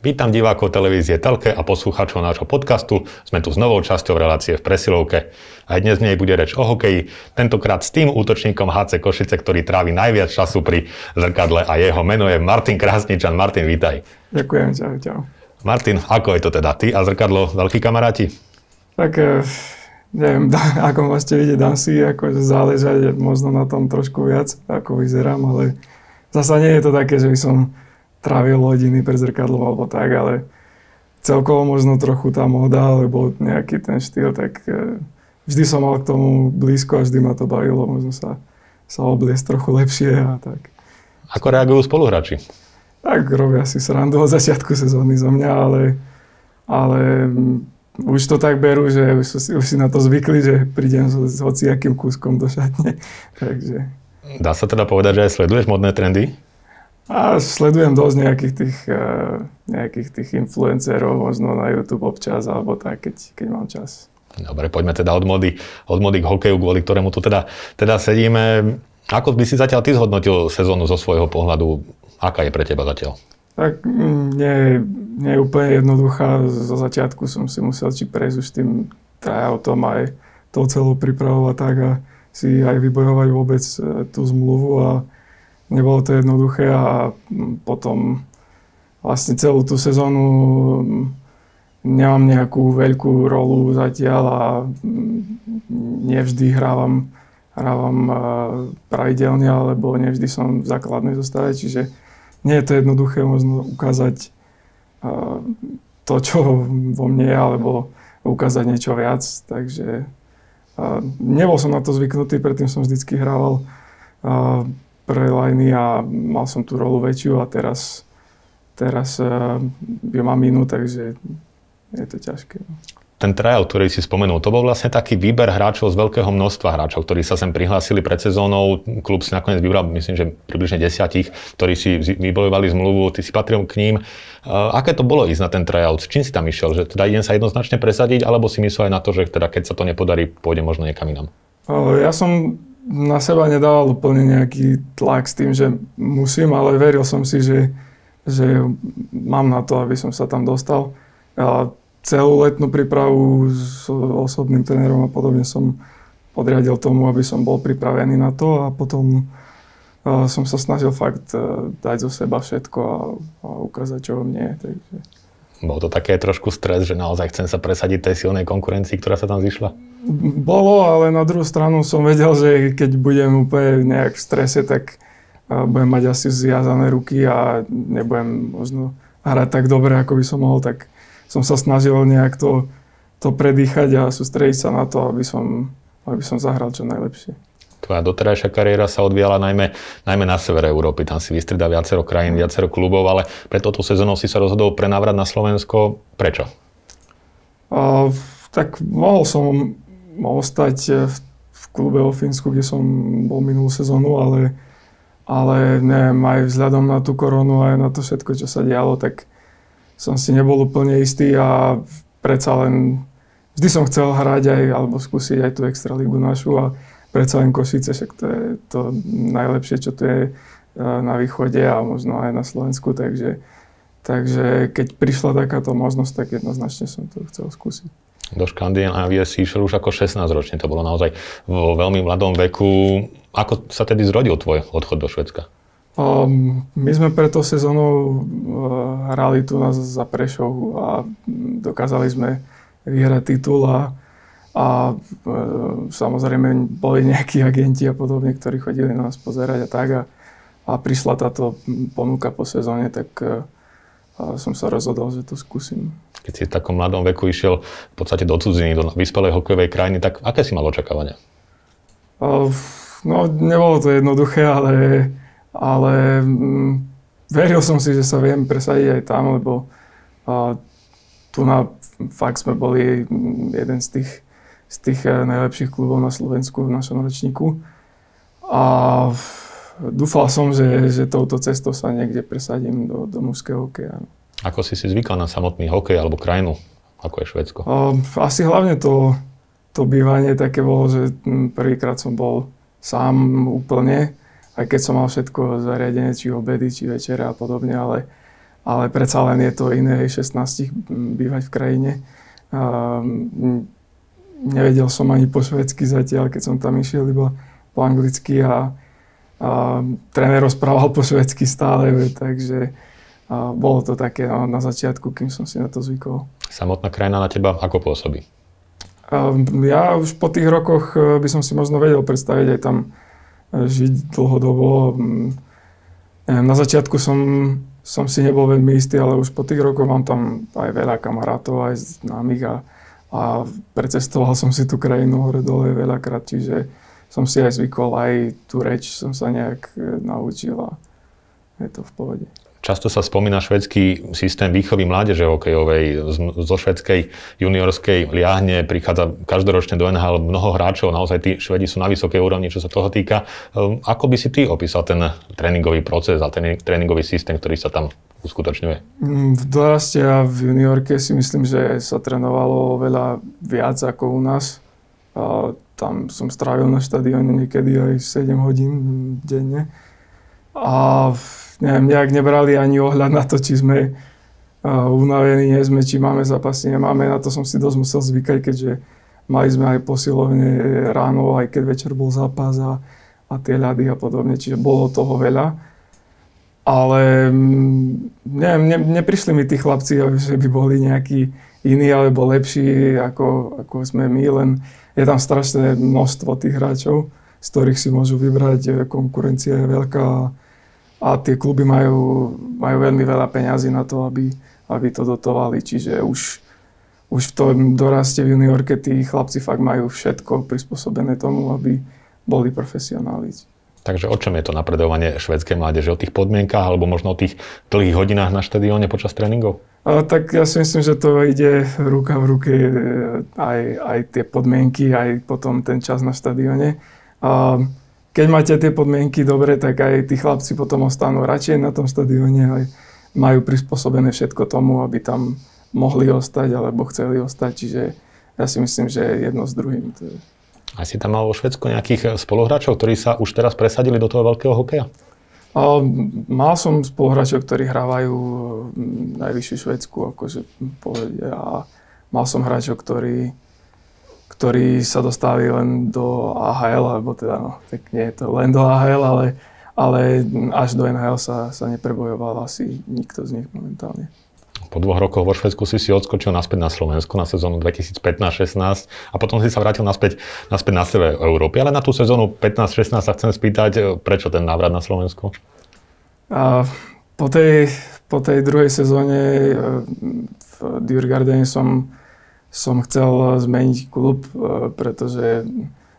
Vítam divákov televízie Telke a poslucháčov nášho podcastu. Sme tu s novou časťou relácie v Presilovke. A dnes v nej bude reč o hokeji, tentokrát s tým útočníkom HC Košice, ktorý trávi najviac času pri zrkadle a jeho meno je Martin Krásničan. Martin, vítaj. Ďakujem, čau. Martin, ako je to teda? Ty a zrkadlo veľkí kamaráti? Tak neviem, ako môžete vidieť, dám si akože záležať možno na tom trošku viac, ako vyzerám, ale zasa nie je to také, že by som trávil hodiny pre zrkadlo alebo tak, ale celkovo možno trochu tá móda, alebo nejaký ten štýl, tak vždy som mal k tomu blízko a vždy ma to bavilo, možno sa obliecť trochu lepšie a tak. Ako reagujú spoluhráči? Tak robia si srandu od začiatku sezóny zo mňa, ale už to tak berú, že už si na to zvykli, že prídem s hociakým kúskom do šatne, takže. Dá sa teda povedať, že aj sleduješ modné trendy? A sledujem dosť nejakých tých influencerov, možno na YouTube občas, alebo tak, keď mám čas. Dobre, poďme teda od mody k hokeju, kvôli ktorému tu teda sedíme. Ako by si zatiaľ ty zhodnotil sezónu zo svojho pohľadu? Aká je pre teba zatiaľ? Tak nie je úplne jednoduchá. Zo začiatku som si musel prejsť už tým tryoutom aj tou celou pripravou a tak a si aj vybojovať vôbec tú zmluvu a nebolo to jednoduché a potom vlastne celú tú sezónu nemám nejakú veľkú rolu zatiaľ a nevždy hrávam pravidelne alebo nevždy som v základnej zostave, čiže nie je to jednoduché možno ukázať to, čo vo mne je, alebo ukázať niečo viac, takže nebol som na to zvyknutý, predtým som vždycky hrával pre lajny a mal som tú rolu väčšiu a teraz ju mám inú, takže je to ťažké. Ten trial, ktorý si spomenul, to bol vlastne taký výber hráčov z veľkého množstva hráčov, ktorí sa sem prihlásili pred sezónou. Klub si nakoniec vybral, myslím, že približne 10, ktorí si vybojovali zmluvu, ty si patril k ním. Aké to bolo ísť na ten trial? S čím si tam išiel? Že teda idem sa jednoznačne presadiť, alebo si myslel aj na to, že teda keď sa to nepodarí, pôjde možno niekam inam? Ja som na seba nedával úplne nejaký tlak s tým, že musím, ale veril som si, že mám na to, aby som sa tam dostal. A celú letnú prípravu s osobným trénerom a podobne som podriadil tomu, aby som bol pripravený na to a potom som sa snažil fakt dať zo seba všetko a ukázať, čo vo mne je. Takže bol to také trošku stres, že naozaj chcem sa presadiť tej silnej konkurencii, ktorá sa tam zišla? Bolo, ale na druhú stranu som vedel, že keď budem úplne nejak v strese, tak budem mať asi zviazané ruky a nebudem možno hrať tak dobre, ako by som mohol, tak som sa snažil nejak to predýchať a sústrediť sa na to, aby som zahral čo najlepšie. Tvoja doterajšia kariéra sa odvíjala najmä na severe Európy. Tam si vystrieda viacero krajín, viacero klubov, ale pre touto sezónou si sa rozhodol pre návrat na Slovensko. Prečo? Tak mohol som ostať v klube vo Fínsku, kde som bol minulú sezónu, ale neviem, aj vzhľadom na tú koronu, aj na to všetko, čo sa dialo, tak som si nebol úplne istý a predsa len vždy som chcel hrať aj, alebo skúsiť aj tú extralígu našu a predsa len Košice, však to je to najlepšie, čo tu je na východe a možno aj na Slovensku, takže keď prišla takáto možnosť, tak jednoznačne som to chcel skúsiť. Do Škandinávie si išiel už ako 16-ročný, to bolo naozaj vo veľmi mladom veku. Ako sa tedy zrodil tvoj odchod do Švédska? My sme pred tou sezónou hrali tu za Prešov a dokázali sme vyhrať titul a samozrejme boli nejakí agenti a podobne, ktorí chodili na nás pozerať a tak a prišla táto ponuka po sezóne, tak som sa rozhodol, že to skúsim. Keď si v takom mladom veku išiel v podstate do cudziny, do vyspelej hokejovej krajiny, tak aké si mal očakávania? No, nebolo to jednoduché, ale veril som si, že sa viem presadiť aj tam, lebo tu na fakt sme boli jeden z tých najlepších klubov na Slovensku v našom ročníku. A dúfal som, že touto cestou sa niekde presadím do mužského hokeja. Ako si zvykal na samotný hokej alebo krajinu, ako je Švédsko? Asi hlavne to bývanie také bolo, že prvýkrát som bol sám úplne, aj keď som mal všetko zariadenie, či obedy, či večera a podobne, ale ale predsa len je to iné 16 bývať v krajine. Nevedel som ani po švédsky zatiaľ, keď som tam išiel, iba po anglicky a tréner rozprával po švédsky stále, takže bolo to také na začiatku, kým som si na to zvykol. Samotná krajina na teba ako pôsobí? Ja už po tých rokoch by som si možno vedel predstaviť aj tam žiť dlhodobo. Na začiatku som si nebol veľmi istý, ale už po tých rokoch mám tam aj veľa kamarátov, aj známych a precestoval som si tú krajinu hore-dole veľakrát, čiže som si aj zvykol, aj tú reč som sa nejak naučil a je to v pohode. Často sa spomína švédsky systém výchovy mládeže hokejovej. Zo švédskej juniorskej liahne prichádza každoročne do NHL mnoho hráčov. Naozaj tí Švédi sú na vysokej úrovni, čo sa toho týka. Ako by si ty opísal ten tréningový proces a ten tréningový systém, ktorý sa tam uskutočňuje? V doraste a v juniorke si myslím, že sa trénovalo veľa viac ako u nás. Tam som strávil na štadióne niekedy aj 7 hodín denne. A nejak nebrali ani ohľad na to, či sme unavení, nie sme, či máme zápasy, nemáme. Na to som si dosť musel zvykať, keďže mali sme aj posilovne ráno, aj keď večer bol zápas a tie ľady a podobne, čiže bolo toho veľa. Ale neprišli mi tí chlapci, že by boli nejakí iní alebo lepší, ako sme my, len je tam strašné množstvo tých hráčov, z ktorých si môžu vybrať, konkurencia je veľká a tie kluby majú veľmi veľa peňazí na to, aby to dotovali. Čiže už v tom doraste v juniorke tí chlapci fakt majú všetko prispôsobené tomu, aby boli profesionáli. Takže o čom je to napredovanie švédskej mládeže? O tých podmienkách alebo možno o tých dlhých hodinách na štadióne počas tréningov? Tak ja si myslím, že to ide ruka v ruke aj tie podmienky, aj potom ten čas na štadióne. A keď máte tie podmienky dobre, tak aj tí chlapci potom ostanú radšej na tom štadióne a majú prispôsobené všetko tomu, aby tam mohli ostať alebo chceli ostať. Čiže ja si myslím, že jedno s druhým. A si tam mal vo Švédsku nejakých spoluhráčov, ktorí sa už teraz presadili do toho veľkého hokeja? Mal som spoluhráčov, ktorí hrávajú najvyššiu Švédsku, akože povedia. A mal som hráčov, ktorí sa dostali len do AHL, alebo teda, tak nie je to len do AHL, ale až do NHL sa neprebojoval asi nikto z nich momentálne. Po 2 rokoch vo Švédsku si odskočil naspäť na Slovensko na sezónu 2015-16 a potom si sa vrátil naspäť na sever Európy. Ale na tú sezónu 15-16 sa chcem spýtať, prečo ten návrat na Slovensko? Po tej druhej sezóne v Dürgarde som chcel zmeniť klub, pretože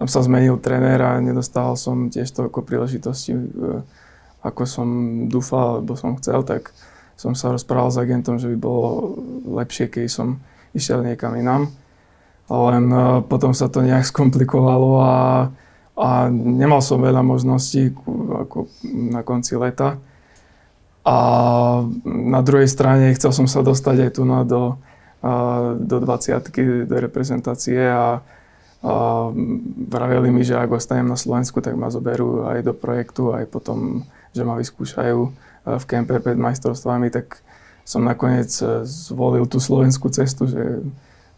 tam sa zmenil tréner a nedostával som tiež toľko príležitostí, ako som dúfal, alebo som chcel, tak som sa rozprával s agentom, že by bolo lepšie, keď som išiel niekam inám. Len potom sa to nejak skomplikovalo a nemal som veľa možností ako na konci leta. A na druhej strane chcel som sa dostať aj tu do 20-ky, do reprezentácie a vraveli mi, že ak ostanem na Slovensku, tak ma zoberú aj do projektu, aj potom, že ma vyskúšajú v kempe pred majstrovstvami, tak som nakoniec zvolil tú slovenskú cestu, že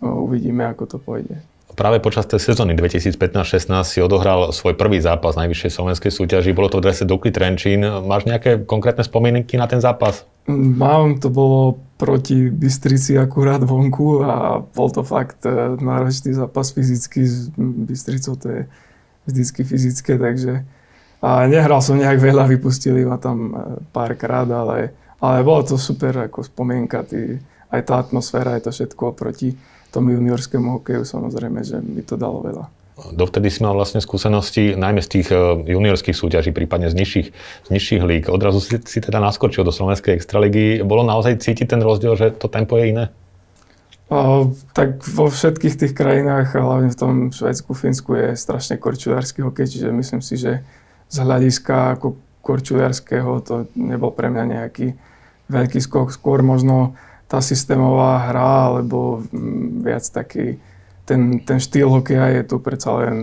uvidíme, ako to pôjde. Práve počas tej sezóny 2015-16 si odohral svoj prvý zápas najvyššej slovenskej súťaži. Bolo to v drese Dukly Trenčín. Máš nejaké konkrétne spomienky na ten zápas? Mám, to bolo proti Bystrici akurát vonku a bol to fakt náročný zápas fyzicky. S Bystricou to je vždycky fyzické, takže a nehral som nejak veľa, vypustili ma tam párkrát, ale bolo to super ako spomienka. Aj tá atmosféra, aj to všetko proti tomu juniorskému hokeju, samozrejme, že mi to dalo veľa. Dovtedy si mal vlastne skúsenosti najmä z tých juniorských súťaží, prípadne z nižších líg. Odrazu si teda naskočil do slovenskej extraligy. Bolo naozaj cítiť ten rozdiel, že to tempo je iné? Tak vo všetkých tých krajinách, hlavne v tom Švédsku, Fínsku, je strašne korčuliarsky hokej, čiže myslím si, že z hľadiska ako korčuliarského to nebol pre mňa nejaký veľký skok. Skôr možno tá systémová hra, alebo viac taký ten štýl hokeja je tu predsa len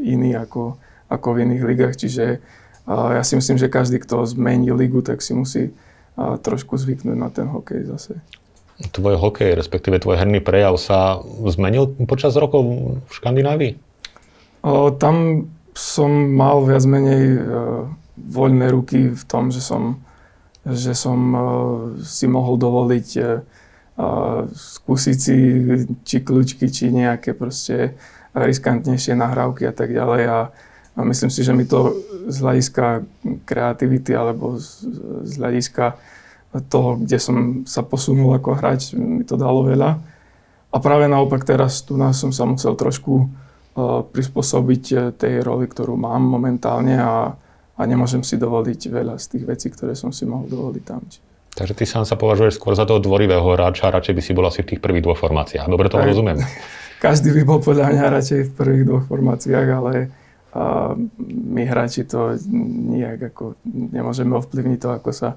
iný ako v iných ligách. Čiže ja si myslím, že každý, kto zmení ligu, tak si musí a trošku zvyknúť na ten hokej zase. Tvoj hokej, respektíve tvoj herný prejav sa zmenil počas rokov v Škandinávii? Tam som mal viac menej voľné ruky v tom, že som si mohol dovoliť skúsiť si či kľúčky, či nejaké proste riskantnejšie nahrávky a tak ďalej. A myslím si, že mi to z hľadiska kreativity alebo z hľadiska toho, kde som sa posunul ako hráč, mi to dalo veľa. A práve naopak teraz tu som sa musel trošku prispôsobiť tej roli, ktorú mám momentálne a nemôžem si dovoliť veľa z tých vecí, ktoré som si mohol dovoliť tam. Takže ty sám sa považuješ skôr za toho dvorivého hráča, radšej by si bol asi v tých prvých dvoch formáciách. Dobre to rozumiem. Každý by bol podľa mňa radšej v prvých dvoch formáciách, ale my hráči to nijak ako nemôžeme ovplyvniť to, ako sa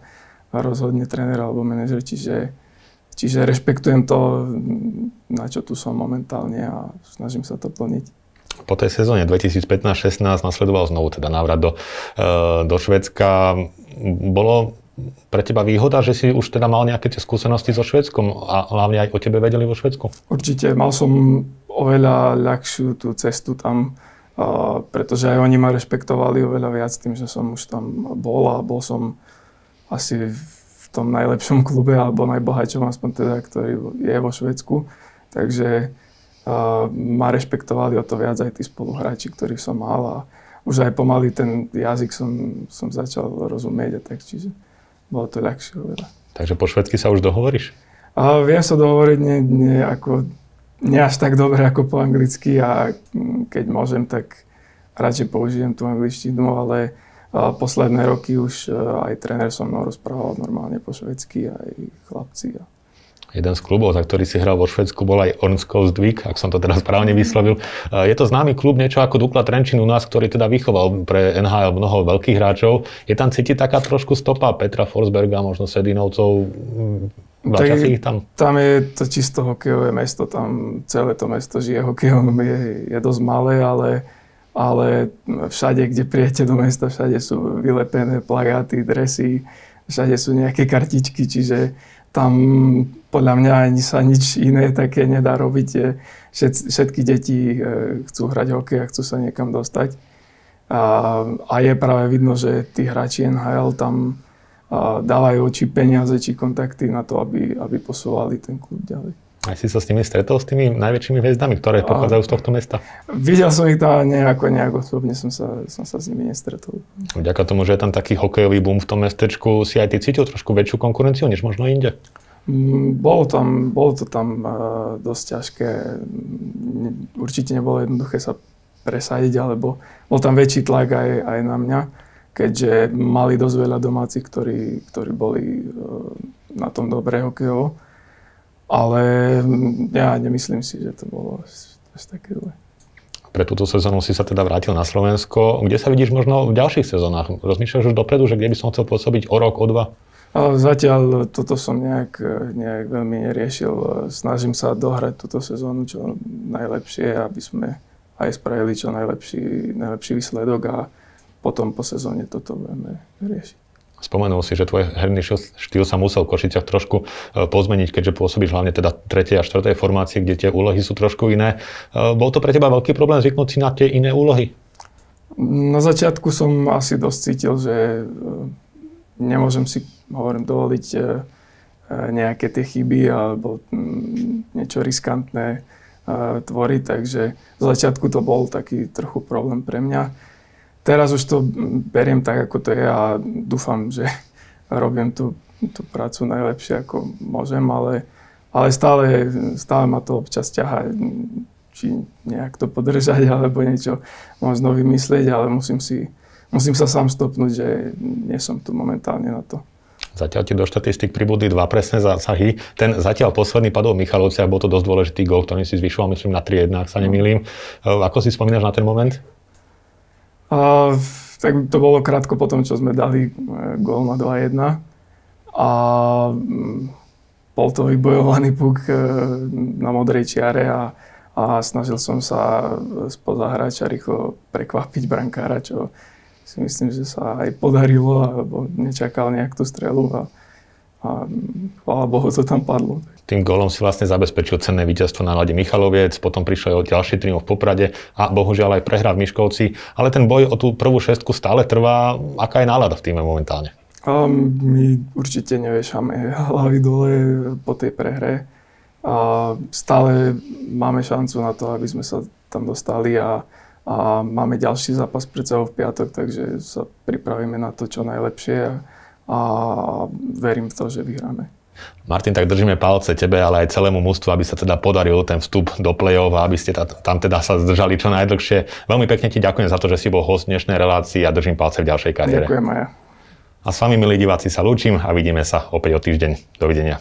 rozhodne tréner alebo manažer, čiže rešpektujem to, na čo tu som momentálne a snažím sa to plniť. Po tej sezóne 2015-16 nasledoval znovu teda návrat do Švédska. Bolo pre teba výhoda, že si už teda mal nejaké tie skúsenosti so Švédskom a hlavne aj o tebe vedeli vo Švédsku? Určite, mal som oveľa ľahšiu tú cestu tam, pretože aj oni ma rešpektovali oveľa viac tým, že som už tam bol a bol som asi v tom najlepšom klube alebo najbohatšom, aspoň teda, ktorý je vo Švédsku. Takže ma rešpektovali o to viac aj tí spoluhráči, ktorých som mal a už aj pomaly ten jazyk som začal rozumieť a tak, čiže bolo to ľahšie oveľa. Takže po švédsky sa už dohovoríš? Viem sa dohovoriť nie až tak dobre ako po anglicky a keď môžem, tak radšej použijem tú angličtinu, ale posledné roky už aj tréner so mnou rozprával normálne po švédsky, aj chlapci. Jeden z klubov, za ktorý si hral vo Švédsku, bol aj Ornskóv Stvík, ak som to teraz správne vyslovil. Je to známy klub, niečo ako Dukla Trenčín u nás, ktorý teda vychoval pre NHL mnoho veľkých hráčov. Je tam cítiť taká trošku stopa Petra Forsberga, možno Sedinovcov, veľa časí ich tam? Tam je to čisto hokejové mesto, tam celé to mesto žije hokejom, je dosť malé, ale všade, kde prijete do mesta, všade sú vylepené plagáty, dresy, všade sú nejaké kartičky, čiže tam podľa mňa ani sa nič iné také nedá robiť. Všetky deti chcú hrať hokej a chcú sa niekam dostať. A je práve vidno, že tí hráči NHL tam dávajú či peniaze, či kontakty na to, aby posúvali ten klub ďalej. A si sa s nimi stretol, s tými najväčšími hviezdami, ktoré pochádzajú z tohto mesta? Videl som ich tam nejako osobne, som sa s nimi nestretol. Vďaka tomu, že je tam taký hokejový boom v tom mestečku, si aj ty cítil trošku väčšiu konkurenciu, než možno inde? Bolo to tam dosť ťažké. Určite nebolo jednoduché sa presadiť, alebo bol tam väčší tlak aj na mňa, keďže mali dosť veľa domácich, ktorí boli na tom dobré hokejovo. Ale ja nemyslím si, že to bolo až také zle. Pre túto sezónu si sa teda vrátil na Slovensko. Kde sa vidíš možno v ďalších sezónach? Rozmýšľaš už dopredu, že kde by som chcel pôsobiť o rok, o dva? Zatiaľ toto som nejak veľmi neriešil. Snažím sa dohrať túto sezónu čo najlepšie, aby sme aj spravili čo najlepší výsledok a potom po sezóne toto budeme riešiť. Spomenul si, že tvoj herný štýl sa musel v Košiciach trošku pozmeniť, keďže pôsobíš hlavne teda 3. a 4. formácie, kde tie úlohy sú trošku iné. Bol to pre teba veľký problém zvyknúť si na tie iné úlohy? Na začiatku som asi dosť cítil, že nemôžem si, dovoliť nejaké tie chyby alebo niečo riskantné tvoriť, takže na začiatku to bol taký trochu problém pre mňa. Teraz už to beriem tak, ako to je a dúfam, že robím tú prácu najlepšie, ako môžem, ale stále ma to občas ťahá, či nejak to podržať, alebo niečo možno vymyslieť, ale musím sa sám stopnúť, že nie som tu momentálne na to. Zatiaľ ti do štatistik pribudli 2 presné zásahy. Ten zatiaľ posledný padol v Michalovciach, bol to dosť dôležitý gól, ktorý si zvyšoval, myslím, na 3-1, ak sa nemýlim. Ako si spomínaš na ten moment? Tak to bolo krátko po tom, čo sme dali gól na 2-1 a bol to vybojovaný puk na modrej čiare a snažil som sa spoza hráča rýchlo prekvapiť brankára, čo si myslím, že sa aj podarilo, alebo nečakal nejak tú strelu a a chvála Bohu, to tam padlo. Tým gólom si vlastne zabezpečil cenné víťazstvo na Lade Michaloviec, potom prišlo jeho ďalší triumf v Poprade a bohužiaľ aj prehra v Miškovci, ale ten boj o tú prvú šestku stále trvá. Aká je nálada v týme momentálne? My určite neviešame hlavy dole po tej prehre. Stále máme šancu na to, aby sme sa tam dostali a máme ďalší zápas pred sebou v piatok, takže sa pripravíme na to čo najlepšie a verím v to, že vyhráme. Martin, tak držíme palce tebe, ale aj celému mužstvu, aby sa teda podaril ten vstup do play-off a aby ste tam teda sa zdržali čo najdlhšie. Veľmi pekne ti ďakujem za to, že si bol host dnešnej relácii a držím palce v ďalšej kariére. Ďakujem aj ja. A s vami, milí diváci, sa lúčim a vidíme sa opäť o týždeň. Dovidenia.